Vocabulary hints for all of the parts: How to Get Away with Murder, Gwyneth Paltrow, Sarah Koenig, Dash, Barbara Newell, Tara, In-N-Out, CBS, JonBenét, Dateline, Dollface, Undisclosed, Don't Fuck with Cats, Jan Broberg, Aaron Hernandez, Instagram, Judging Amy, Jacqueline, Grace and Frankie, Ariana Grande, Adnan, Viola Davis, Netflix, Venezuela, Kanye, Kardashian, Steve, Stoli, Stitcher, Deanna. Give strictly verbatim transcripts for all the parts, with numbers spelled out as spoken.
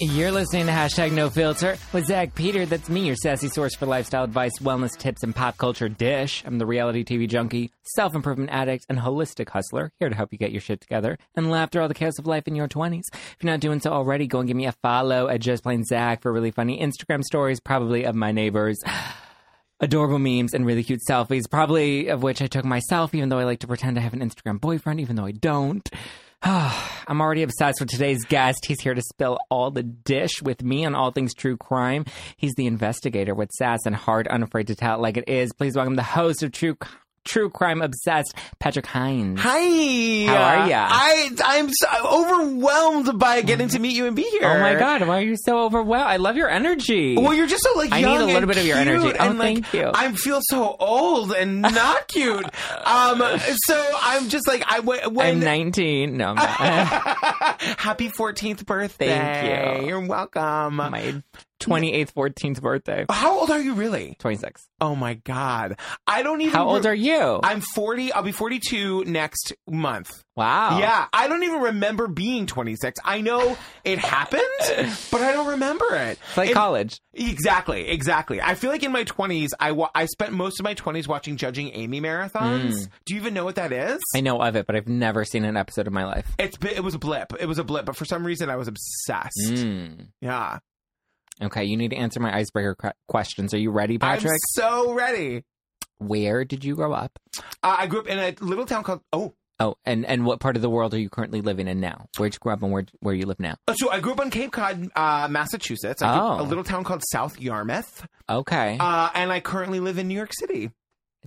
You're listening to Hashtag No Filter with Zack Peter. That's me, your sassy source for lifestyle advice, wellness tips, and pop culture dish. I'm the reality T V junkie, self-improvement addict, and holistic hustler, here to help you get your shit together and laugh through all the chaos of life in your twenties. If you're not doing so already, go and give me a follow at Just Plain Zack for really funny Instagram stories, probably of my neighbors, adorable memes, and really cute selfies, probably of which I took myself, even though I like to pretend I have an Instagram boyfriend, even though I don't. I'm already obsessed with today's guest. He's here to spill all the dish with me on all things true crime. He's the investigator with sass and heart, unafraid to tell it like it is. Please welcome the host of True True Crime Obsessed, Patrick Hinds. Hi! How are ya? I, I'm so overwhelmed by getting to meet you and be here. Oh my God, why are you so overwhelmed? I love your energy. Well, you're just so like young and I need a little bit of your energy. Oh, and, like, thank you. I feel so old and not cute. um, so I'm just like, I when... I'm nineteen. No, I'm not. Happy fourteenth birthday. Thank you. You're welcome. My twenty-eighth, fourteenth birthday. How old are you really? twenty-six. Oh my God. I don't even... How re- old are you? I'm forty. I'll be forty-two next month. Wow. Yeah. I don't even remember being twenty-six. I know it happened, but I don't remember it. It's like it, college. Exactly. Exactly. I feel like in my twenties, I, wa- I spent most of my twenties watching Judging Amy marathons. Mm. Do you even know what that is? I know of it, but I've never seen an episode of my life. It's It was a blip. It was a blip, but for some reason I was obsessed. Mm. Yeah. Okay, you need to answer my icebreaker cu- questions. Are you ready, Patrick? I'm so ready. Where did you grow up? Uh, I grew up in a little town called... Oh. Oh, and, and what part of the world are you currently living in now? Where'd you grow up and where where you live now? Oh, so I grew up on Cape Cod, uh, Massachusetts. I grew oh. up in a little town called South Yarmouth. Okay. Uh, and I currently live in New York City.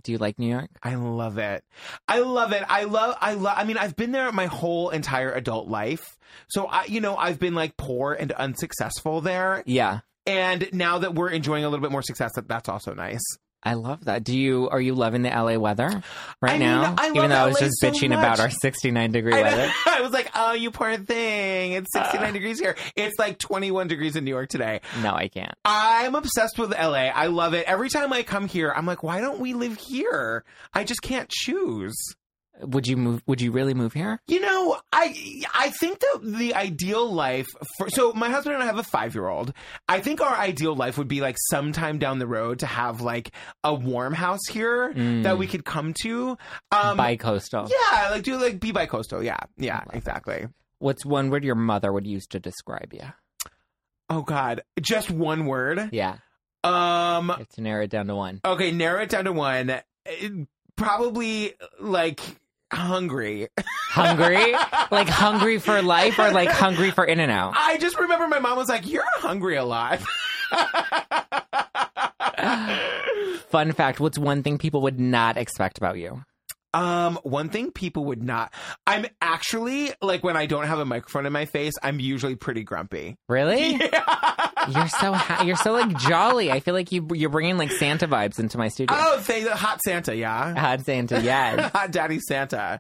Do you like New York? I love it. I love it. I love, I love, I mean, I've been there my whole entire adult life. So, I, you know, I've been like poor and unsuccessful there. Yeah. And now that we're enjoying a little bit more success, that, that's also nice. I love that. Do you, are you loving the L A weather right I mean, now? I love Even though L A I was just so bitching much. about our sixty-nine degree I weather. I was like, oh, you poor thing. It's sixty-nine uh, degrees here. It's like twenty-one degrees in New York today. No, I can't. I'm obsessed with L A. I love it. Every time I come here, I'm like, why don't we live here? I just can't choose. Would you move? Would you really move here? You know, I I think that the ideal life for, so my husband and I have a five-year-old. I think our ideal life would be like sometime down the road to have like a warm house here mm. that we could come to. Um, bi-coastal. Yeah, like do like be bi-coastal. Yeah, yeah, exactly. That. What's one word your mother would use to describe you? Oh God, just one word? Yeah. Um, you have to narrow it down to one. Okay, narrow it down to one. It, probably like. Hungry. Hungry? Like hungry for life or like hungry for In-N-Out? I just remember my mom was like, you're hungry a lot. Fun fact, what's one thing people would not expect about you? Um, one thing people would not... I'm actually, like when I don't have a microphone in my face, I'm usually pretty grumpy. Really? Yeah. You're so ha- you're so like jolly. I feel like you you're bringing like Santa vibes into my studio. Oh, say hot Santa, yeah. Hot Santa, yes. Hot Daddy Santa.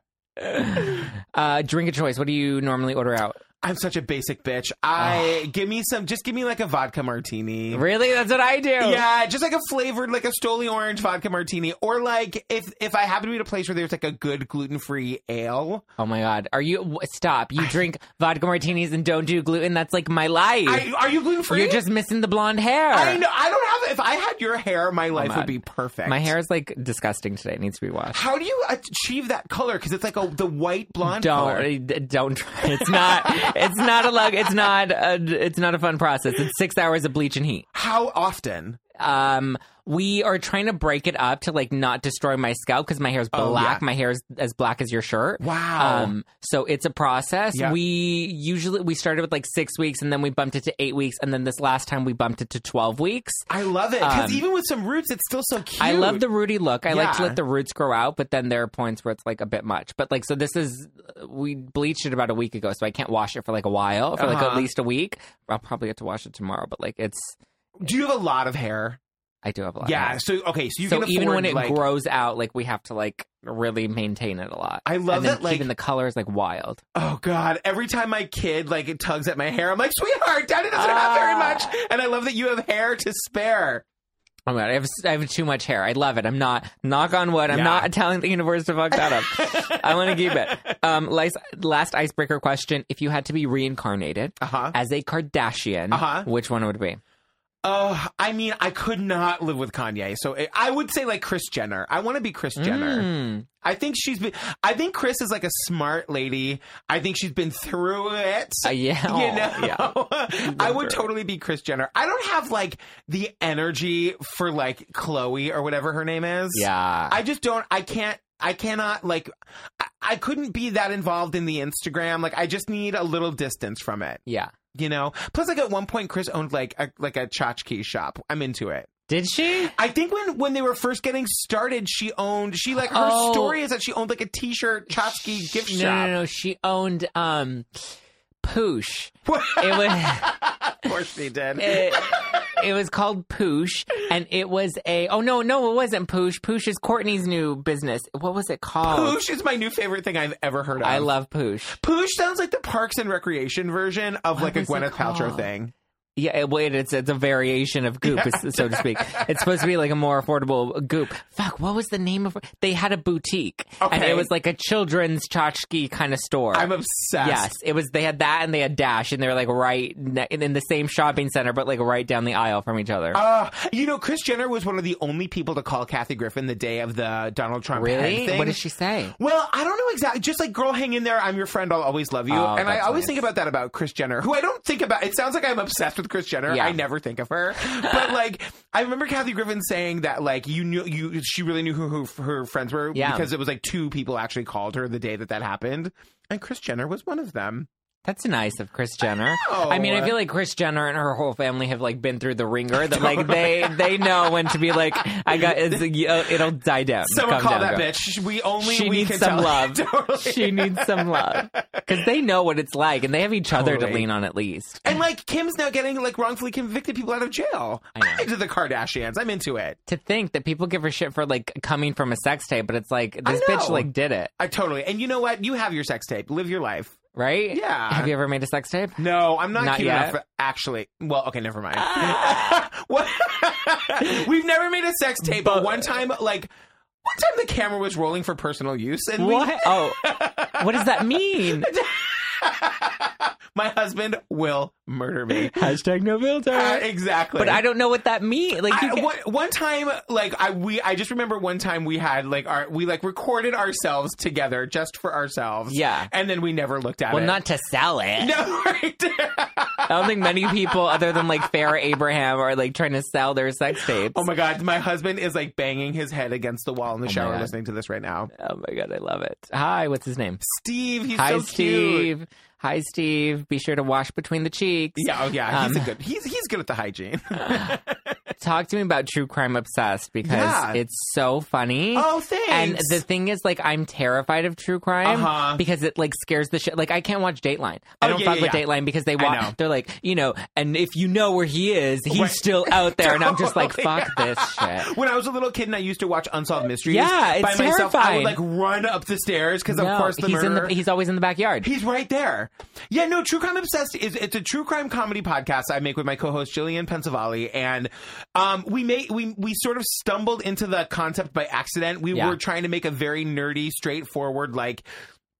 Uh, drink of choice. What do you normally order out? I'm such a basic bitch. I give me some, just give me like a vodka martini. Really? That's what I do. Yeah, just like a flavored, like a Stoli orange vodka martini. Or like if if I happen to be at a place where there's like a good gluten-free ale. Oh my God. Are you, stop. You I, drink vodka martinis and don't do gluten. That's like my life. I, are you gluten-free? You're just missing the blonde hair. I know. I don't have, if I had your hair, my life oh my would be perfect. My hair is like disgusting today. It needs to be washed. How do you achieve that color? Because it's like a, the white blonde don't, color. Don't try. It's not. It's not a lug. It's not a, it's not a fun process. It's six hours of bleach and heat. How often? Um, we are trying to break it up to like not destroy my scalp because my hair is black. Oh, yeah. My hair is as black as your shirt. Wow. Um, so it's a process. Yeah. We usually, we started with like six weeks and then we bumped it to eight weeks. And then this last time we bumped it to twelve weeks. I love it. Because um, even with some roots, it's still so cute. I love the rooty look. I yeah. like to let the roots grow out, but then there are points where it's like a bit much. But like, so this is, we bleached it about a week ago. So I can't wash it for like a while, for uh-huh. like at least a week. I'll probably get to wash it tomorrow, but like it's. Do you have a lot of hair? I do have a lot. Yeah. Of hair. So okay. So you so can even afford, when it like, grows out, like we have to like really maintain it a lot. I love that. Like even the color is like wild. Oh God! Every time my kid like it tugs at my hair, I'm like, sweetheart, Daddy doesn't ah. have very much. And I love that you have hair to spare. Oh my God! I have I have too much hair. I love it. I'm not knock on wood. I'm yeah. not telling the universe to fuck that up. I want to keep it. Um, last, last icebreaker question: if you had to be reincarnated uh-huh. as a Kardashian, uh-huh. which one would it be? Uh, I mean, I could not live with Kanye, so it, I would say like Kris Jenner. I want to be Kris Jenner. Mm. I think she's been. I think Kris is like a smart lady. I think she's been through it. Uh, yeah, you know. Yeah. I would totally be Kris Jenner. I don't have like the energy for like Khloe or whatever her name is. Yeah, I just don't. I can't. I cannot like. I, I couldn't be that involved in the Instagram. Like, I just need a little distance from it. Yeah. You know, plus like at one point Kris owned like a, like a tchotchke shop. I'm into it. Did she? I think when, when they were first getting started, she owned, she like, her oh. story is that she owned like a t-shirt tchotchke gift no, shop. No, no, no. She owned, um, Poosh. What? It was, of course she did. It, it was called Poosh and it was a, oh no, no, it wasn't Poosh. Poosh is Courtney's new business. What was it called? Poosh is my new favorite thing I've ever heard of. I love Poosh. Poosh sounds like the Parks and Recreation version of what like a Gwyneth Paltrow thing. Yeah, wait, it's it's a variation of Goop, yeah. so to speak. It's supposed to be like a more affordable Goop. Fuck, what was the name of it? They had a boutique, okay. and it was like a children's tchotchke kind of store. I'm obsessed. Yes, it was. They had that, and they had Dash, and they were like right ne- in the same shopping center, but like right down the aisle from each other. Uh, you know, Kris Jenner was one of the only people to call Kathy Griffin the day of the Donald Trump really? thing. What did she say? Well, I don't know exactly. Just like, girl, hang in there. I'm your friend. I'll always love you. Oh, and I always nice. think about that about Kris Jenner, who I don't think about. It sounds like I'm obsessed with with Kris Jenner. Yeah. I never think of her. But like, I remember Kathy Griffin saying that like you knew you she really knew who, who her friends were yeah. because it was like two people actually called her the day that that happened. And Kris Jenner was one of them. That's nice of Kris Jenner. I, I mean, I feel like Kris Jenner and her whole family have like been through the ringer that like they they know when to be like, I got it'll die down. Someone call down, that girl. bitch. We only she we needs can some tell. love. Totally. She needs some love because they know what it's like and they have each totally. other to lean on at least. And like Kim's now getting like wrongfully convicted people out of jail. I know. I'm into the Kardashians. I'm into it. To think that people give her shit for like coming from a sex tape, but it's like this bitch like did it. I totally. And you know what? You have your sex tape. Live your life. Right? Yeah. Have you ever made a sex tape? No, I'm not, not cute yet. enough for actually. Well, okay, never mind. What? We've never made a sex tape, but, but one time, like, one time the camera was rolling for personal use. And what? We... oh, what does that mean? My husband will murder me. Hashtag no filter. Uh, exactly. But I don't know what that means. Like, I, can... one, one time, like I we I just remember one time we had like our we like recorded ourselves together just for ourselves. Yeah. And then we never looked at well, it. Well, not to sell it. No. Right. I don't think many people other than like Farrah Abraham are like trying to sell their sex tapes. Oh my God, my husband is like banging his head against the wall in the oh shower listening to this right now. Oh my God, I love it. Hi, what's his name? Steve. He's Hi, so Steve. cute. Hi, Steve. Be sure to wash between the cheeks. Yeah, oh yeah. He's um, a good. He's he's good at the hygiene. uh, talk to me about True Crime Obsessed because yeah. it's so funny. Oh, thanks. And the thing is, like, I'm terrified of true crime uh-huh. because it like scares the shit. Like, I can't watch Dateline. I oh, don't yeah, fuck yeah, with yeah. Dateline because they watch. They're like, you know, and if you know where he is, he's right. still out there. Totally. And I'm just like, fuck this shit. When I was a little kid and I used to watch Unsolved Mysteries, yeah, it's by terrifying. myself, I would like run up the stairs because no, of course the he's murderer. In the, he's always in the backyard. He's right there. Yeah, no, True Crime Obsessed is it's a true crime comedy podcast I make with my co-host Jillian Pensavalli, and um, we made we we sort of stumbled into the concept by accident. We yeah. were trying to make a very nerdy, straightforward, like,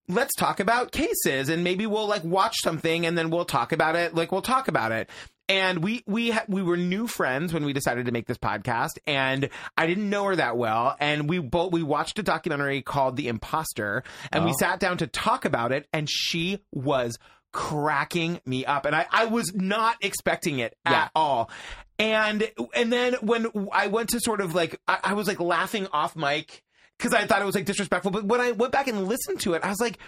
let's talk about cases, and maybe we'll like watch something, and then we'll talk about it. Like we'll talk about it. And we we ha- we were new friends when we decided to make this podcast, and I didn't know her that well. And we both we watched a documentary called The Imposter, and oh. we sat down to talk about it, and she was cracking me up, and I, I was not expecting it at yeah. all. And and then when I went to sort of like I, I was like laughing off mic because I thought it was like disrespectful, but when I went back and listened to it, I was like,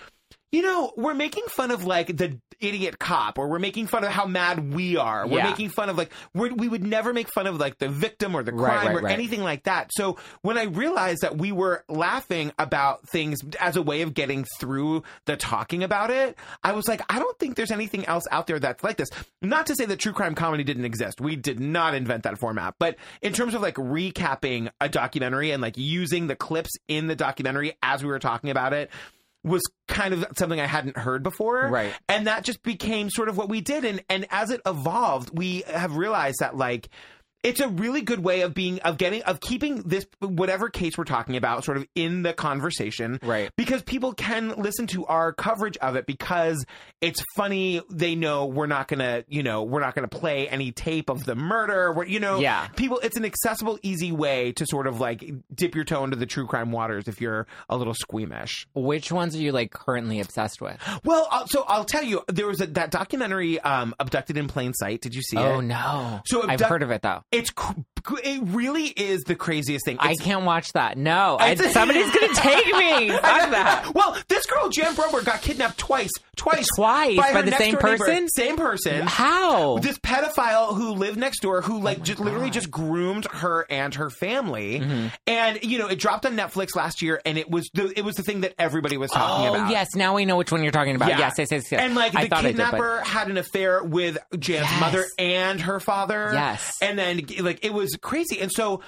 you know, we're making fun of, like, the idiot cop, or we're making fun of how mad we are. We're yeah. making fun of, like, we're, we would never make fun of, like, the victim or the crime right, right, or right. anything like that. So when I realized that we were laughing about things as a way of getting through the talking about it, I was like, I don't think there's anything else out there that's like this. Not to say that true crime comedy didn't exist. We did not invent that format. But in terms of, like, recapping a documentary and, like, using the clips in the documentary as we were talking about it, was kind of something I hadn't heard before. Right. And that just became sort of what we did. And and as it evolved, we have realized that, like, it's a really good way of being, of getting, of keeping this, whatever case we're talking about, sort of in the conversation. Right. Because people can listen to our coverage of it because it's funny. They know we're not going to, you know, we're not going to play any tape of the murder. We're, you know, yeah. people, it's an accessible, easy way to sort of like dip your toe into the true crime waters if you're a little squeamish. Which ones are you like currently obsessed with? Well, I'll, so I'll tell you, there was a, that documentary, um, Abducted in Plain Sight. Did you see oh, it? Oh, no. So abduct- I've heard of it though. It's it really is the craziest thing. It's, I can't watch that. No, I, somebody's gonna take me. Fuck that. Well, this girl Jan Broberg got kidnapped twice, twice, twice by, by the same person. Neighbor. Same person. How? This pedophile who lived next door, who like oh just, literally just groomed her and her family. Mm-hmm. And you know, it dropped on Netflix last year, and it was the, it was the thing that everybody was talking oh, about. Yes, now we know which one you're talking about. Yeah. Yes, yes, yes, yes. And like I the kidnapper did, but... had an affair with Jan's yes. mother and her father. Yes, and then. Like, it was crazy. And so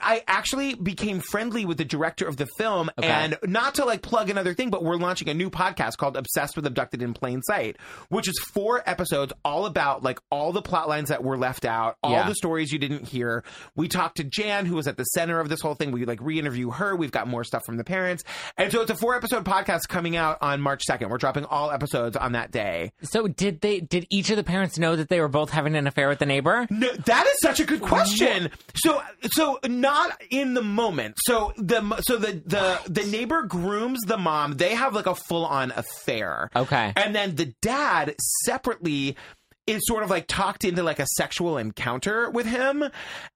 I actually became friendly with the director of the film. Okay. And not to, like, plug another thing, but we're launching a new podcast called Obsessed with Abducted in Plain Sight, which is four episodes all about, like, all the plot lines that were left out, all yeah. the stories you didn't hear. We talked to Jan, who was at the center of this whole thing. We, like, re-interview her. We've got more stuff from the parents. And so it's a four-episode podcast coming out on March second. We're dropping all episodes on that day. So did they? Did each of the parents know that they were both having an affair with the neighbor? No, that is such a good question. So, so not in the moment. So the so the the, the neighbor grooms the mom. They have like a full on affair. Okay, and then the dad separately is sort of like talked into like a sexual encounter with him,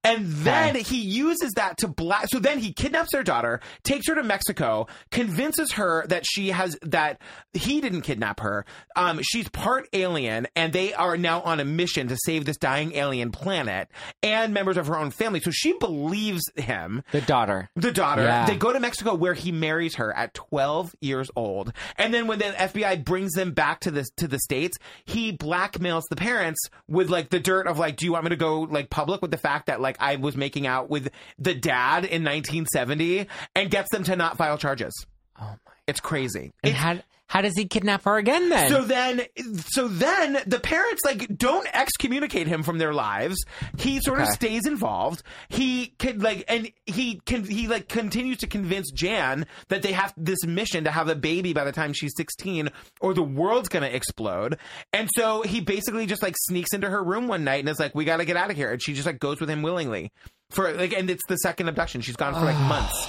and then he uses that to black. So then he kidnaps their daughter, takes her to Mexico, convinces her that she has that he didn't kidnap her. Um, she's part alien, and they are now on a mission to save this dying alien planet and members of her own family. So she believes him. The daughter. The daughter. Yeah. They go to Mexico where he marries her at twelve years old, and then when the F B I brings them back to the to the States, he blackmails the parents with like the dirt of like, do you want me to go like public with the fact that like I was making out with the dad in nineteen seventy, and gets them to not file charges. Oh my! It's crazy. And it's- how how does he kidnap her again then? So then, so then the parents like don't excommunicate him from their lives. He sort okay. of stays involved. He could like, and he can he like continues to convince Jan that they have this mission to have a baby by the time she's sixteen, or the world's gonna explode. And so he basically just like sneaks into her room one night and is like, "We gotta get out of here." And she just like goes with him willingly for like, and it's the second abduction. She's gone for like months.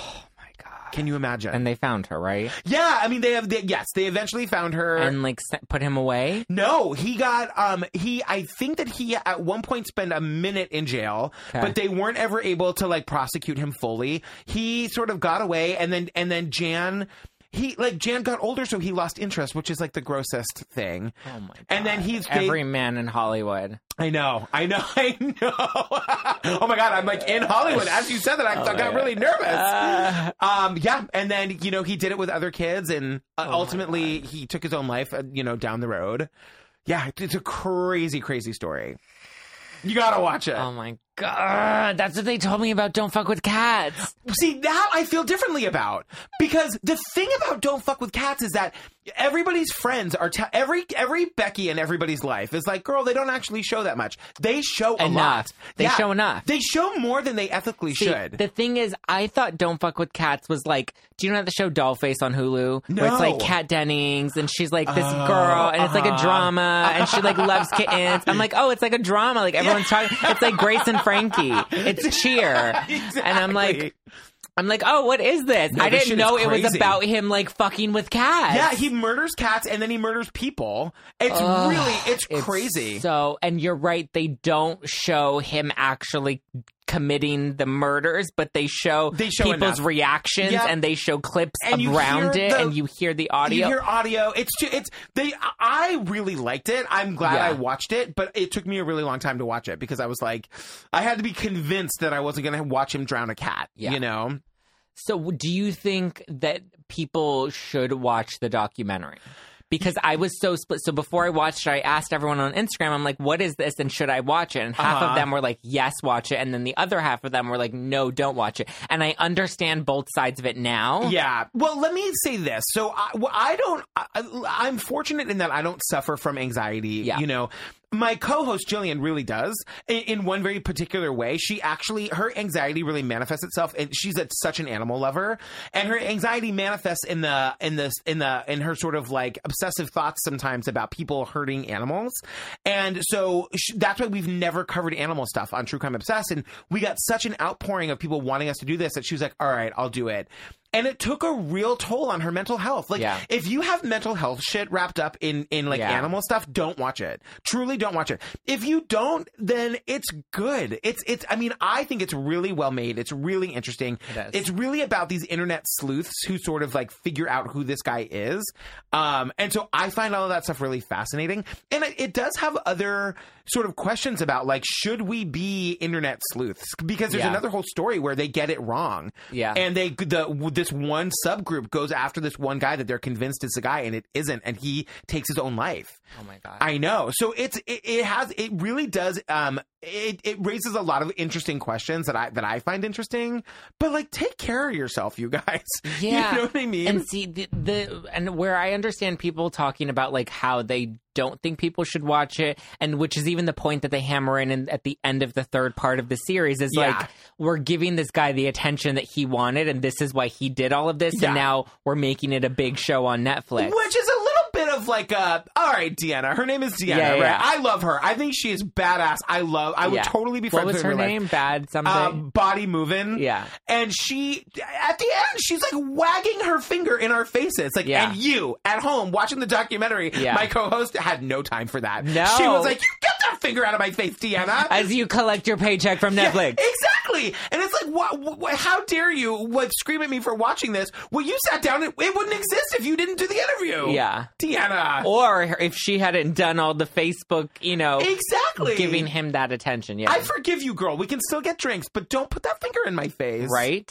Can you imagine? And they found her, right? Yeah, I mean, they have. They, yes, they eventually found her, and like put him away. No, he got. Um, he. I think that he at one point spent a minute in jail, okay. but they weren't ever able to like prosecute him fully. He sort of got away, and then and then Jan. He like Jan got older, so he lost interest, which is like the grossest thing. Oh my God. And then he's every they, man in Hollywood. I know, I know, I know. Oh my God, I'm like in Hollywood. As you said that, I, oh I got God. really nervous. Uh, um, yeah, and then you know he did it with other kids, and uh, oh ultimately he took his own life. Uh, you know, down the road. Yeah, it's a crazy, crazy story. You gotta watch it. Oh my God, that's what they told me about Don't Fuck with Cats. See, that I feel differently about. Because the thing about Don't Fuck with Cats is that everybody's friends are... T- every every Becky in everybody's life is like, girl, they don't actually show that much. They show enough. a lot. They yeah. show enough. They show more than they ethically See, should. The thing is, I thought Don't Fuck with Cats was like... Do you know the show Dollface on Hulu? No. Where it's like Kat Dennings, and she's like this oh, girl, and uh-huh. it's like a drama, and she like loves kittens. I'm like, oh, it's like a drama. Like everyone's yeah. talking... It's like Grace and Frankie. It's Cheer. Exactly. And I'm like, I'm like, oh, what is this? No, I this didn't know it was about him like fucking with cats. Yeah, he murders cats and then he murders people. It's Ugh, really, it's, it's crazy. So, and you're right, they don't show him actually committing the murders, but they show, they show people's enough. reactions yep. and they show clips and around it the, and you hear the audio. You hear audio. It's it's they. I really liked it. I'm glad yeah. I watched it, but it took me a really long time to watch it because I was like, I had to be convinced that I wasn't going to watch him drown a cat, yeah. you know? So do you think that people should watch the documentary? Because I was so split. So before I watched it, I asked everyone on Instagram, I'm like, what is this and should I watch it? And half uh-huh. of them were like, yes, watch it. And then the other half of them were like, no, don't watch it. And I understand both sides of it now. Yeah. Well, let me say this. So I, well, I don't, I, I'm fortunate in that I don't suffer from anxiety, yeah. you know. My co-host Jillian really does in, in one very particular way. She actually, her anxiety really manifests itself, and she's a, such an animal lover. And her anxiety manifests in the in this in the in her sort of like obsessive thoughts sometimes about people hurting animals. And so she, that's why we've never covered animal stuff on True Crime Obsessed. And we got such an outpouring of people wanting us to do this that she was like, "All right, I'll do it." And it took a real toll on her mental health. Like, yeah. if you have mental health shit wrapped up in, in like, yeah. animal stuff, don't watch it. Truly don't watch it. If you don't, then it's good. It's, it's, I mean, I think it's really well made. It's really interesting. It is. It's really about these internet sleuths who sort of, like, figure out who this guy is. Um, and so I find all of that stuff really fascinating. And it, it does have other sort of questions about, like, should we be internet sleuths? Because there's yeah. another whole story where they get it wrong. Yeah. And they, the, this one subgroup goes after this one guy that they're convinced is the guy, and it isn't, and he takes his own life. Oh my God. I know. So it's it, it has it really does um it, it raises a lot of interesting questions that I that I find interesting. But like, take care of yourself, you guys. Yeah. You know what I mean? And see the, the and where I understand people talking about like how they don't think people should watch it, and which is even the point that they hammer in, in at the end of the third part of the series is yeah. like, we're giving this guy the attention that he wanted, and this is why he did all of this, yeah. and now we're making it a big show on Netflix, which is a little bit of like a, all right, Deanna, her name is Deanna, yeah, right? Yeah. I love her. I think she is badass. I love, I would yeah. totally be friends with her. What was her name? Life. Bad something? Uh, body Movin'. Yeah. And she, at the end, she's like wagging her finger in our faces. Like, yeah. and you, at home, watching the documentary, yeah. my co-host had no time for that. No. She was like, you get that finger out of my face, Deanna. As you collect your paycheck from Netflix. Yeah, exactly. And it's like, what, what, how dare you what, scream at me for watching this? Well, you sat down, it, it wouldn't exist if you didn't do the interview. Yeah. Deanna. Or if she hadn't done all the Facebook, you know, exactly giving him that attention. Yeah, I forgive you, girl. We can still get drinks, but don't put that finger in my face. Right?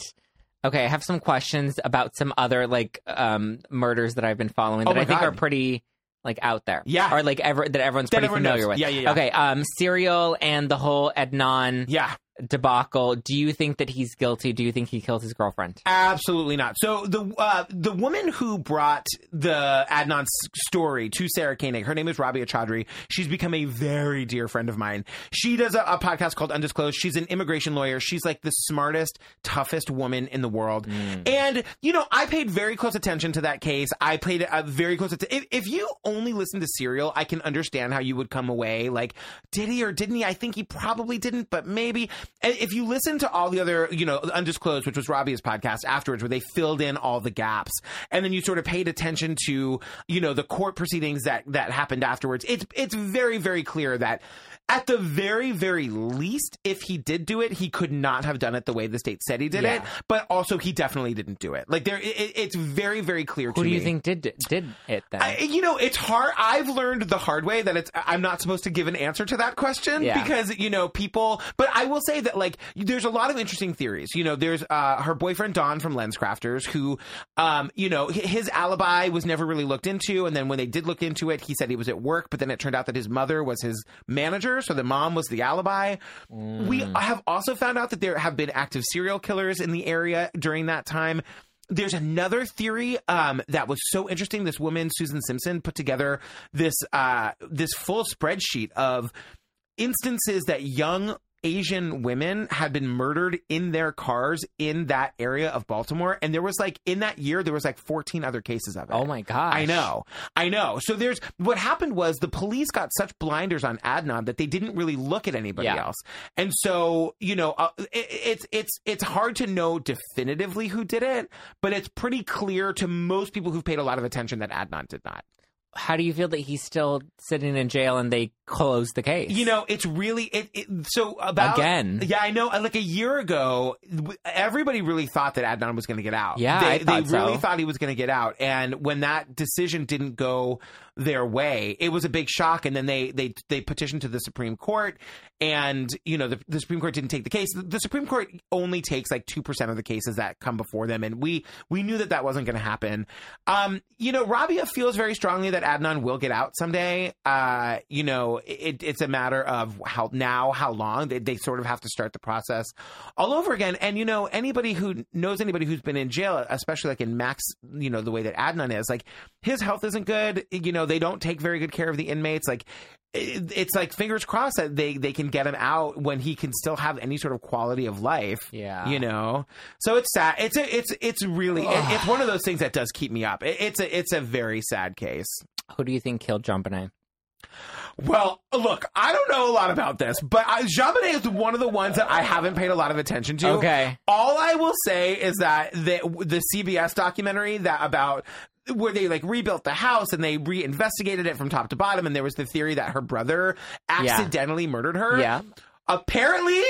Okay, I have some questions about some other like um, murders that I've been following that oh my I think God. are pretty like out there. Yeah. Or like ever that everyone's that pretty everyone familiar knows. with. Yeah, yeah, yeah. Okay, um, Serial and the whole Adnan. Yeah. debacle. Do you think that he's guilty? Do you think he killed his girlfriend? Absolutely not. So the uh, the woman who brought the Adnan story to Sarah Koenig, her name is Rabia Chaudhry. She's become a very dear friend of mine. She does a, a podcast called Undisclosed. She's an immigration lawyer. She's like the smartest, toughest woman in the world. Mm. And, you know, I paid very close attention to that case. I paid a very close attention. If, if you only listen to Serial, I can understand how you would come away like, did he or didn't he? I think he probably didn't, but maybe... If you listen to all the other, you know, Undisclosed, which was Rabia's podcast afterwards, where they filled in all the gaps, and then you sort of paid attention to, you know, the court proceedings that, that happened afterwards, it's it's very, very clear that at the very, very least, if he did do it, he could not have done it the way the state said he did yeah. it, but also he definitely didn't do it. Like, there, it, it's very, very clear Who to me. Who do you think did did it, then? I, you know, it's hard. I've learned the hard way that it's I'm not supposed to give an answer to that question yeah. because, you know, people, but I will say say that, like, there's a lot of interesting theories. You know, there's uh, her boyfriend, Don, from LensCrafters, who, um, you know, his alibi was never really looked into. And then when they did look into it, he said he was at work. But then it turned out that his mother was his manager. So the mom was the alibi. Mm. We have also found out that there have been active serial killers in the area during that time. There's another theory um, that was so interesting. This woman, Susan Simpson, put together this uh, this full spreadsheet of instances that young Asian women had been murdered in their cars in that area of Baltimore. And there was like, in that year, there was like fourteen other cases of it. Oh my gosh. I know. I know. So there's, what happened was the police got such blinders on Adnan that they didn't really look at anybody yeah. else. And so, you know, uh, it, it's, it's, it's hard to know definitively who did it, but it's pretty clear to most people who've paid a lot of attention that Adnan did not. How do you feel that he's still sitting in jail and they closed the case? You know, it's really it, it so about again. Yeah, I know. Like a year ago, everybody really thought that Adnan was going to get out. Yeah, they, I thought they so. really thought he was going to get out. And when that decision didn't go their way, it was a big shock. And then they they they petitioned to the Supreme Court, and you know the, the Supreme Court didn't take the case. The, the Supreme Court only takes like two percent of the cases that come before them, and we we knew that that wasn't going to happen. Um, you know, Rabia feels very strongly that Adnan will get out someday. Uh, you know, it, it's a matter of how now, how long. They, they sort of have to start the process all over again. And, you know, anybody who knows anybody who's been in jail, especially like in Max, you know, the way that Adnan is, like his health isn't good. You know, they don't take very good care of the inmates. Like it, it's like fingers crossed that they, they can get him out when he can still have any sort of quality of life. Yeah. You know, so it's sad. It's, a, it's, it's really, it, it's one of those things that does keep me up. It, it's a, it's a very sad case. Who do you think killed JonBenét? Well, look, I don't know a lot about this, but JonBenét is one of the ones that I haven't paid a lot of attention to. Okay. All I will say is that the, the C B S documentary that about where they like rebuilt the house and they reinvestigated it from top to bottom, and there was the theory that her brother accidentally yeah. murdered her. Yeah. Apparently,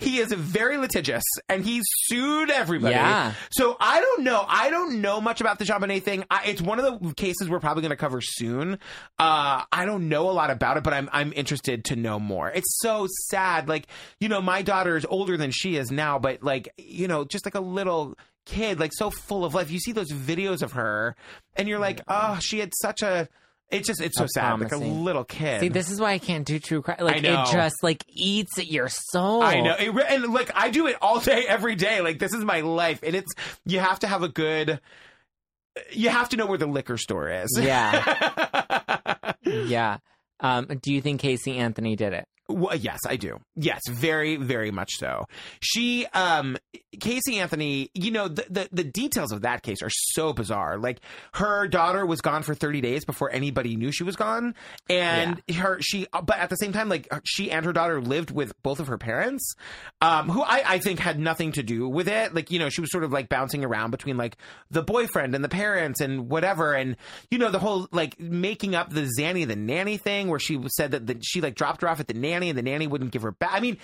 he is very litigious, and he sued everybody. Yeah. So I don't know. I don't know much about the JonBenét thing. I, it's one of the cases we're probably going to cover soon. Uh, I don't know a lot about it, but I'm I'm interested to know more. It's so sad. Like, you know, my daughter is older than she is now, but like, you know, just like a little kid, like so full of life. You see those videos of her, and you're like, oh, she had such a... It's just, it's so sad. Promising. Like a little kid. See, this is why I can't do true crime. Like, I know. It just, like, eats at your soul. I know. It, and, like, I do it all day, every day. Like, this is my life. And it's, you have to have a good, you have to know where the liquor store is. Yeah. yeah. Um, do you think Casey Anthony did it? Well, yes, I do. Yes, very, very much so. She, um, Casey Anthony, you know, the, the, the details of that case are so bizarre. Like, her daughter was gone for thirty days before anybody knew she was gone. And yeah. her, she, but at the same time, like, she and her daughter lived with both of her parents, um, who I, I think had nothing to do with it. Like, you know, she was sort of like bouncing around between like the boyfriend and the parents and whatever. And, you know, the whole like making up the Zanny the nanny thing where she said that the, she like dropped her off at the nanny. And the nanny wouldn't give her back. I mean,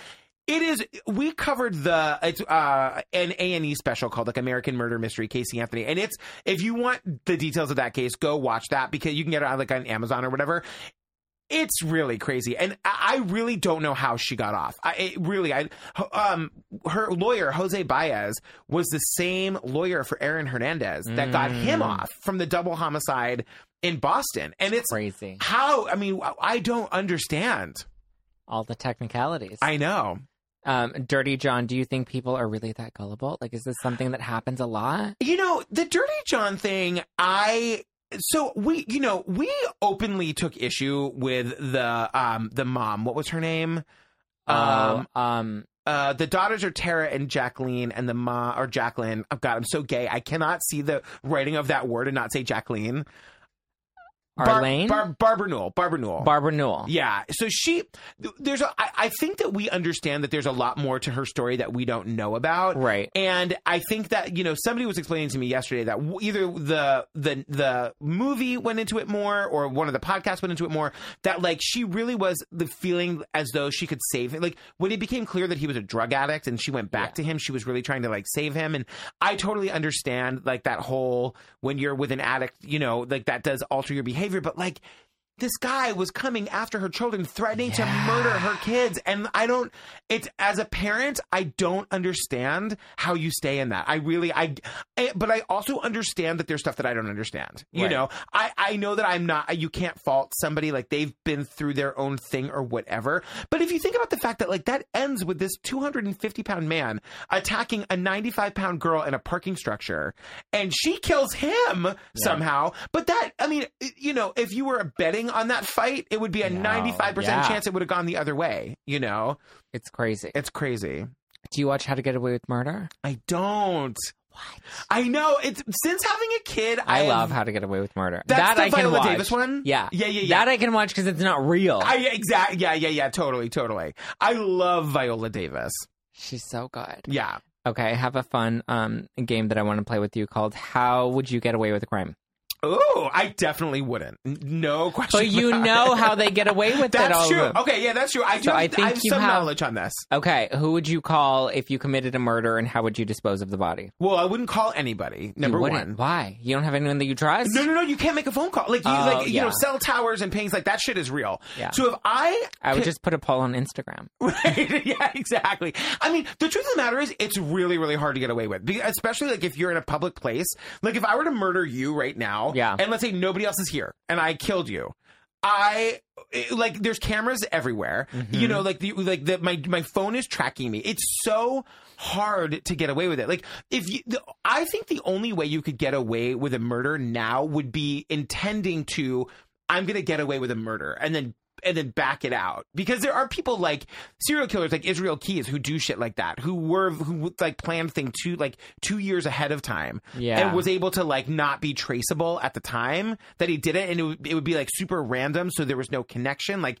it is. We covered the it's, uh, an A and E special called like American Murder Mystery Casey Anthony, and it's if you want the details of that case, go watch that because you can get it on like on Amazon or whatever. It's really crazy, and I really don't know how she got off. I it really, I um, her lawyer Jose Baez was the same lawyer for Aaron Hernandez that mm. got him off from the double homicide in Boston, and it's crazy. How I mean, I don't understand. All the technicalities. I know. Um, Dirty John, do you think people are really that gullible? Like, is this something that happens a lot? You know, the Dirty John thing, I... So we, you know, we openly took issue with the um, the mom. What was her name? Um, uh, um, uh, the daughters are Tara and Jacqueline, and the ma or Jacqueline. Oh God, I'm so gay. I cannot see the writing of that word and not say Jacqueline. Arlene? Bar- Bar- Barbara Newell. Barbara Newell. Barbara Newell. Yeah. So she, there's a, I, I think that we understand that there's a lot more to her story that we don't know about. Right. And I think that, you know, somebody was explaining to me yesterday that either the, the, the movie went into it more or one of the podcasts went into it more, that like she really was the feeling as though she could save him. Like when it became clear that he was a drug addict and she went back yeah. to him, she was really trying to like save him. And I totally understand like that whole, when you're with an addict, you know, like that does alter your behavior. But like this guy was coming after her children, threatening yeah. to murder her kids. And I don't, it's, as a parent, I don't understand how you stay in that. I really, I, I but I also understand that there's stuff that I don't understand. You right. know, I, I know that I'm not, you can't fault somebody, like they've been through their own thing or whatever. But if you think about the fact that like that ends with this two hundred fifty pound man attacking a ninety-five pound girl in a parking structure, and she kills him yeah. somehow. But that, I mean, you know, if you were betting on that fight, it would be a no, ninety-five percent yeah. chance it would have gone the other way. You know, it's crazy. It's crazy. Do you watch How to Get Away with Murder? I don't. What? I know. It's since having a kid. I, I love have, How to Get Away with Murder. That's that the I Viola can watch. Davis one. Yeah. yeah, yeah, yeah. That I can watch because it's not real. I exactly. Yeah, yeah, yeah. Totally, totally. I love Viola Davis. She's so good. Yeah. Okay, I have a fun um game that I want to play with you called How Would You Get Away with a Crime? Oh, I definitely wouldn't. No question. But you know it. How they get away with that's it all. That's true. Okay, yeah, that's true. I do so have, I think I have you some have... knowledge on this. Okay, who would you call if you committed a murder, and how would you dispose of the body? Well, I wouldn't call anybody, number one. Why? You don't have anyone that you trust? No, no, no, you can't make a phone call. Like, you, oh, like, yeah. you know, cell towers and pings, like, that shit is real. Yeah. So if I... I would could... just put a poll on Instagram. Right, yeah, exactly. I mean, the truth of the matter is, it's really, really hard to get away with. Especially, like, if you're in a public place. Like, if I were to murder you right now, yeah. and let's say nobody else is here and I killed you. I like there's cameras everywhere, mm-hmm. you know, like the, like the, my, my phone is tracking me. It's so hard to get away with it. Like if you, the, I think the only way you could get away with a murder now would be intending to, I'm going to get away with a murder and then and then back it out, because there are people like serial killers like Israel Keys who do shit like that, who were who like planned thing two like two years ahead of time yeah. and was able to like not be traceable at the time that he did it, and it would, it would be like super random, so there was no connection. Like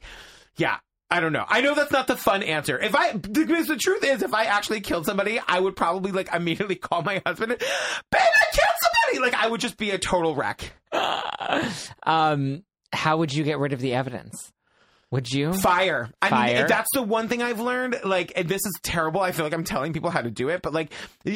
yeah I don't know. I know that's not the fun answer. If I, because the truth is, if I actually killed somebody, I would probably like immediately call my husband and, babe, I killed somebody. Like I would just be a total wreck. Um how would you get rid of the evidence? Would you? Fire. I Fire. mean, that's the one thing I've learned. Like, and this is terrible. I feel like I'm telling people how to do it, but like,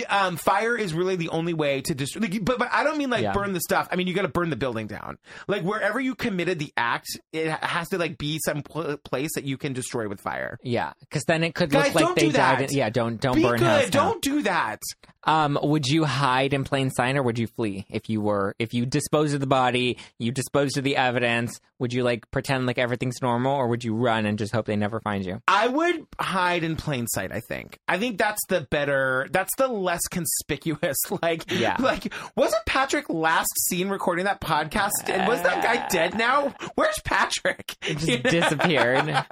um, fire is really the only way to destroy. Like, but, but I don't mean like yeah. burn the stuff. I mean, you got to burn the building down. Like, wherever you committed the act, it has to like be some pl- place that you can destroy with fire. Yeah. Cause then it could Guys, look like they died. In, yeah. Don't, don't be burn good. House down. Don't do that. Um, would you hide in plain sight, or would you flee? If you were, if you disposed of the body, you disposed of the evidence, would you like pretend like everything's normal, or would you run and just hope they never find you? I would hide in plain sight. I think, I think that's the better, that's the less conspicuous. Like, yeah. like wasn't Patrick last seen recording that podcast? And was that guy dead now? Where's Patrick? It just you know? disappeared.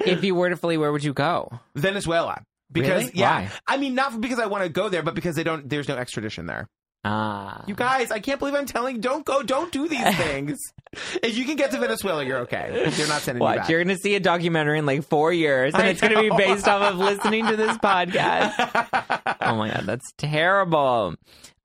If you were to flee, where would you go? Venezuela. Because really? yeah, Why? I mean, not because I want to go there, but because they don't. There's no extradition there. Ah, you guys, I can't believe I'm telling. Don't go. Don't do these things. If you can get to Venezuela, you're okay. They're not sending Watch, you back. You're going to see a documentary in like four years, and I it's going to be based off of listening to this podcast. Oh my god, that's terrible.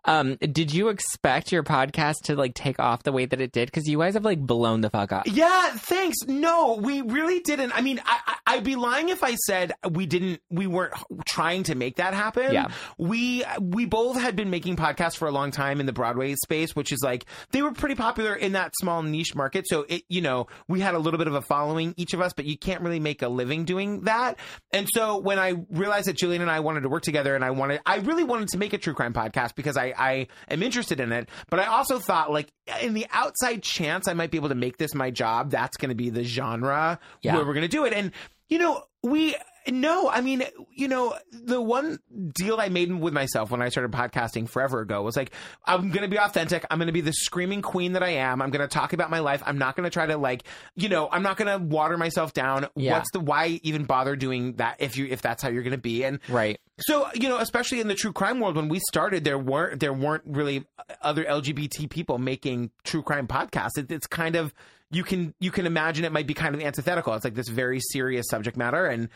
Um, did you expect your podcast to like take off the way that it did? Because you guys have like blown the fuck up. Yeah, thanks. No, we really didn't. I mean, I, I, I'd be lying if I said we didn't. We weren't trying to make that happen. Yeah, we we both had been making podcasts for a long time in the Broadway space, which is like they were pretty popular in that small niche market. So it, you know, we had a little bit of a following each of us, but you can't really make a living doing that. And so when I realized that Jillian and I wanted to work together, and I wanted, I really wanted to make a true crime podcast because I. I am interested in it, but I also thought like in the outside chance I might be able to make this my job, that's going to be the genre yeah. where we're going to do it. And, you know, we... No, I mean, you know, the one deal I made with myself when I started podcasting forever ago was like, I'm going to be authentic. I'm going to be the screaming queen that I am. I'm going to talk about my life. I'm not going to try to like, you know, I'm not going to water myself down. Yeah. What's the, why even bother doing that if you, if that's how you're going to be? And right. So, you know, especially in the true crime world, when we started, there weren't, there weren't really other L G B T people making true crime podcasts. It, it's kind of, you can, you can imagine it might be kind of antithetical. It's like this very serious subject matter. And,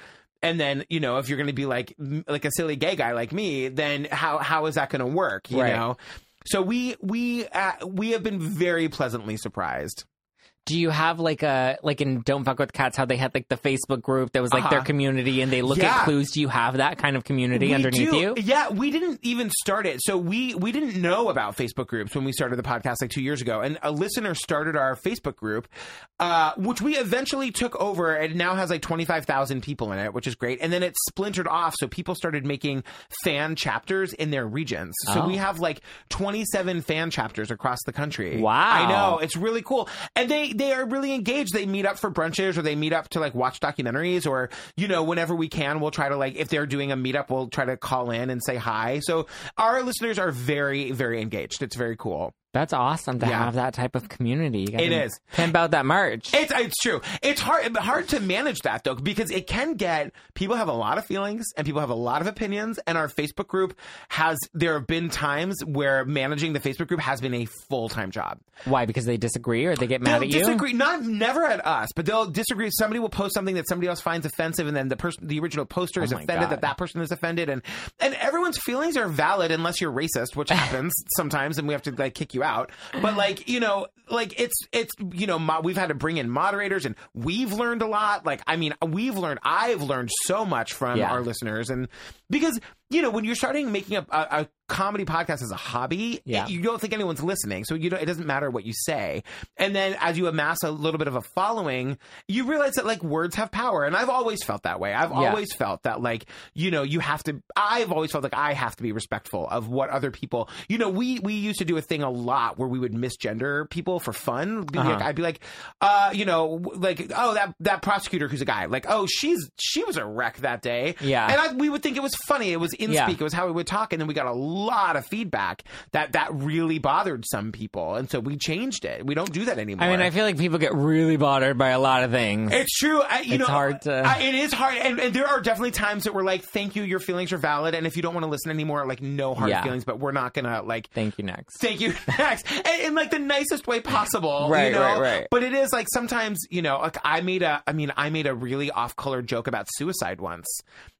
And then, you know, if you're going to be like like a silly gay guy like me, then how how is that going to work? You right. know, so we we uh, we have been very pleasantly surprised. do you have like a, like in Don't Fuck with Cats, how they had like the Facebook group that was like uh-huh. their community and they look yeah. at clues. Do you have that kind of community we underneath do. you? Yeah, we didn't even start it. So we, we didn't know about Facebook groups when we started the podcast like two years ago. And a listener started our Facebook group, uh, which we eventually took over and now has like twenty-five thousand people in it, which is great. And then it splintered off. So people started making fan chapters in their regions. So oh. we have like twenty-seven fan chapters across the country. Wow. I know. It's really cool. And they, they are really engaged. They meet up for brunches or they meet up to like watch documentaries or, you know, whenever we can, we'll try to like, if they're doing a meetup, we'll try to call in and say hi. So our listeners are very, very engaged. It's very cool. That's awesome to yeah. have that type of community. You it is. Pimp out that merch. It's it's true. It's hard hard to manage that, though, because it can get – people have a lot of feelings and people have a lot of opinions, and our Facebook group has – there have been times where managing the Facebook group has been a full-time job. Why? Because they disagree or they get mad they'll at you? They'll disagree. Not, never at us, but they'll disagree. Somebody will post something that somebody else finds offensive, and then the person, the original poster is oh offended God. that that person is offended. And, and everyone's feelings are valid unless you're racist, which happens sometimes, and we have to like kick you out. out but like you know like it's it's you know mo- we've had to bring in moderators and we've learned a lot like I mean we've learned I've learned so much from yeah. our listeners, and because you know when you're starting making a, a, a comedy podcast as a hobby yeah. it, you don't think anyone's listening, so you don't, it doesn't matter what you say, and then as you amass a little bit of a following you realize that like words have power, and I've always felt that way. I've yeah. always felt that like you know you have to I've always felt like I have to be respectful of what other people you know we we used to do a thing a lot where we would misgender people for fun. Uh-huh. Like, I'd be like uh you know like oh that that prosecutor who's a guy, like oh she's she was a wreck that day, yeah and I, we would think it was funny, it was in yeah. speak, it was how we would talk, and then we got a lot of feedback that that really bothered some people, and so we changed it. We don't do that anymore. I mean, I feel like people get really bothered by a lot of things. It's true. I, you it's know, hard to... I, it is hard, and, and there are definitely times that we're like, thank you, your feelings are valid, and if you don't want to listen anymore, like, no hard yeah. feelings, but we're not gonna, like... Thank you next. Thank you next. and, in, like, the nicest way possible, right, you know? Right, right. But it is, like, sometimes, you know, like, I made a, I mean, I made a really off-color joke about suicide once,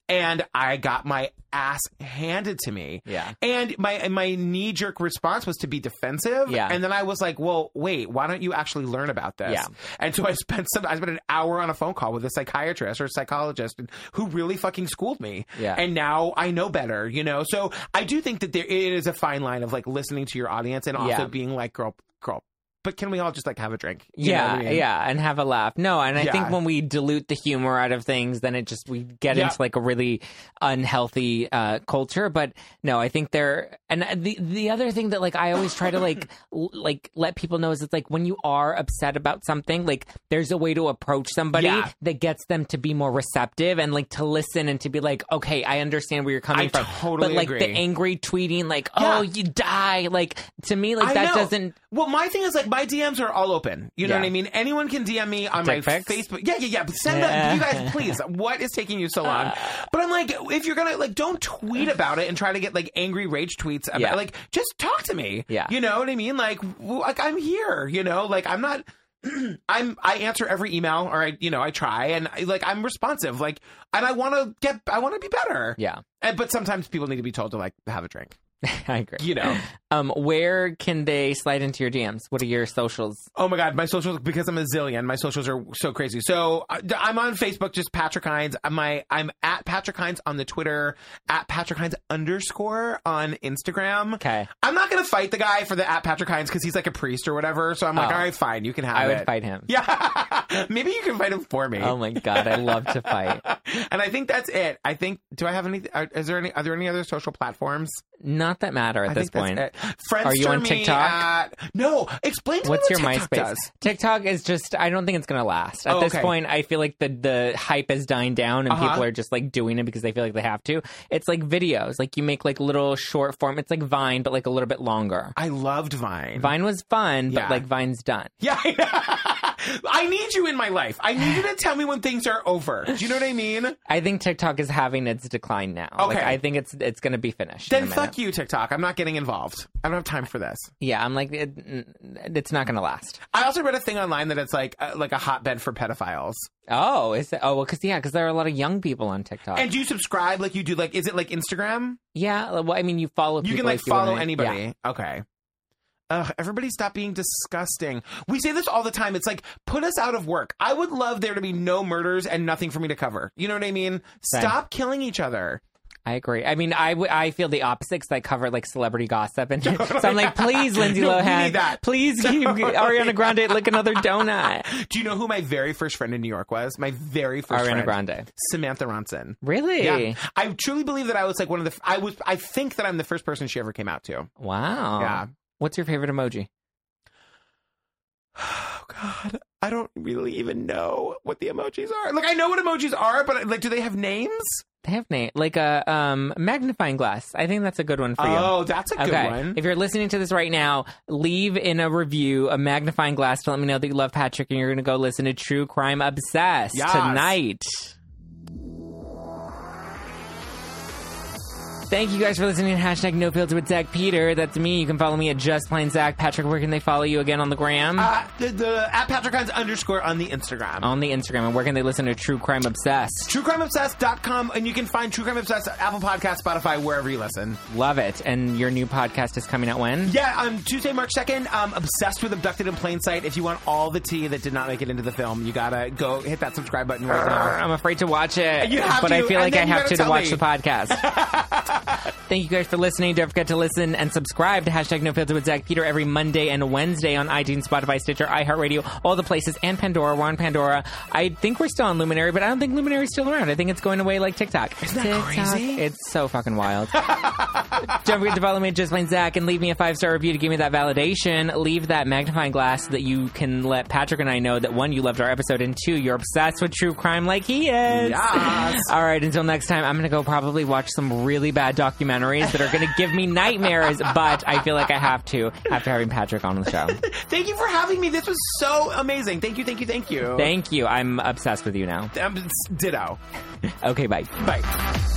and I got my ass handed to me. Yeah. And my my knee-jerk response was to be defensive. Yeah. And then I was like, well, wait, why don't you actually learn about this? Yeah. And so I spent some I spent an hour on a phone call with a psychiatrist or a psychologist who really fucking schooled me. Yeah. And now I know better, you know? So I do think that there it is a fine line of, like, listening to your audience and also yeah. being like, girl, girl. But can we all just, like, have a drink? You yeah, know what I mean? yeah, and have a laugh. No, and I yeah. think when we dilute the humor out of things, then it just, we get yeah. into, like, a really unhealthy uh, culture. But, no, I think they're, and the the other thing that, like, I always try to, like, l- like let people know is it's, like, when you are upset about something, like, there's a way to approach somebody yeah. that gets them to be more receptive and, like, to listen and to be like, okay, I understand where you're coming I from. totally But, like, agree. The angry tweeting, like, yeah. oh, you die. Like, to me, like, I that know. doesn't. Well, my thing is, like, my My D Ms are all open. You know yeah. what I mean? Anyone can D M me on Dick my pics? Facebook. Yeah, yeah, yeah. But send yeah. them. You guys, please. What is taking you so long? Uh, but I'm like, if you're going to, like, don't tweet about it and try to get, like, angry rage tweets. About, yeah. Like, just talk to me. Yeah. You know what I mean? Like, like I'm here, you know? Like, I'm not... I'm I answer every email or I you know I try and I, like I'm responsive like and I want to get I want to be better yeah and, but sometimes people need to be told to like have a drink. I agree. You know um where can they slide into your D Ms? What are your socials? Oh my god, my socials, because I'm a zillion, my socials are so crazy. So I'm on Facebook, just Patrick Hinds. My I'm at Patrick Hinds on the Twitter, at Patrick Hinds underscore on Instagram. Okay, I'm not gonna fight the guy for the at Patrick Hinds because he's like a priest or whatever, so I'm like, oh. all right, fine, you can have I it. I would fight him. Yeah. Maybe you can fight him for me. Oh my god, I love to fight. And I think that's it. I think do I have any are, is there any are there any other social platforms? Not that matter at I this point. Friends, are you on TikTok? At... No, explain to What's me what your TikTok MySpace? Does. TikTok is just I don't think it's going to last. At oh, okay. this point, I feel like the the hype is dying down and uh-huh. people are just like doing it because they feel like they have to. It's like videos. Like you make like little short form. It's like Vine but like a little bit longer. I loved Vine. Vine was fun, yeah. but like Vine's done. Yeah. I need you in my life. I need you to tell me when things are over. Do you know what I mean? I think TikTok is having its decline now. Okay. Like, I think it's it's going to be finished. Then fuck you, TikTok. I'm not getting involved. I don't have time for this. Yeah, I'm like, it, it's not going to last. I also read a thing online that it's like uh, like a hotbed for pedophiles. Oh, is it? Oh, well, because yeah, because there are a lot of young people on TikTok. And do you subscribe like you do? Like, is it like Instagram? Yeah. Well, I mean, you follow. People you can like, like follow you anybody. Yeah. Okay. Ugh, everybody stop being disgusting. We say this all the time. It's like, put us out of work. I would love there to be no murders and nothing for me to cover. You know what I mean? Same. Stop killing each other. I agree. I mean, I, w- I feel the opposite because I cover, like, celebrity gossip. And totally. So I'm like, please, Lindsay no, Lohan. We need that. Please, keep totally. Ariana Grande, lick another donut. Do you know who my very first friend in New York was? My very first Ariana friend. Ariana Grande. Samantha Ronson. Really? Yeah. I truly believe that I was, like, one of the... F- I was. I think that I'm the first person she ever came out to. Wow. Yeah. What's your favorite emoji? Oh, God. I don't really even know what the emojis are. Like, I know what emojis are, but, like, do they have names? They have names. Like a um, magnifying glass. I think that's a good one for you. Oh, that's a okay. good one. If you're listening to this right now, leave in a review a magnifying glass to let me know that you love Patrick and you're going to go listen to True Crime Obsessed yes. tonight. Thank you guys for listening to Hashtag No Filter with Zack Peter. That's me. You can follow me at Just Plain Zack. Patrick, where can they follow you again on the gram? Uh, the, the, at Patrick Hinds underscore on the Instagram. On the Instagram. And where can they listen to True Crime Obsessed? true crime obsessed dot com. And you can find True Crime Obsessed at Apple Podcasts, Spotify, wherever you listen. Love it. And your new podcast is coming out when? Yeah, on Tuesday, March second. Um, Obsessed with Abducted in Plain Sight. If you want all the tea that did not make it into the film, you gotta go hit that subscribe button right now. I'm afraid to watch it. You have but to. I feel like I have to to watch me. the podcast. Thank you guys for listening. Don't forget to listen and subscribe to Hashtag No Filter with Zack Peter every Monday and Wednesday on iTunes, Spotify, Stitcher, iHeartRadio, all the places, and Pandora. We're on Pandora. I think we're still on Luminary, but I don't think Luminary's still around. I think it's going away like TikTok. Isn't that TikTok, crazy? It's so fucking wild. Don't forget to follow me at Just Plain Zack and leave me a five-star review to give me that validation. Leave that magnifying glass so that you can let Patrick and I know that, one, you loved our episode, and two, you're obsessed with true crime like he is. Yes. All right, until next time, I'm going to go probably watch some really bad documentaries that are going to give me nightmares, but I feel like I have to after having Patrick on the show. Thank you for having me. This was so amazing. Thank you, thank you, thank you. Thank you. I'm obsessed with you now. Um, ditto. Okay, bye. Bye.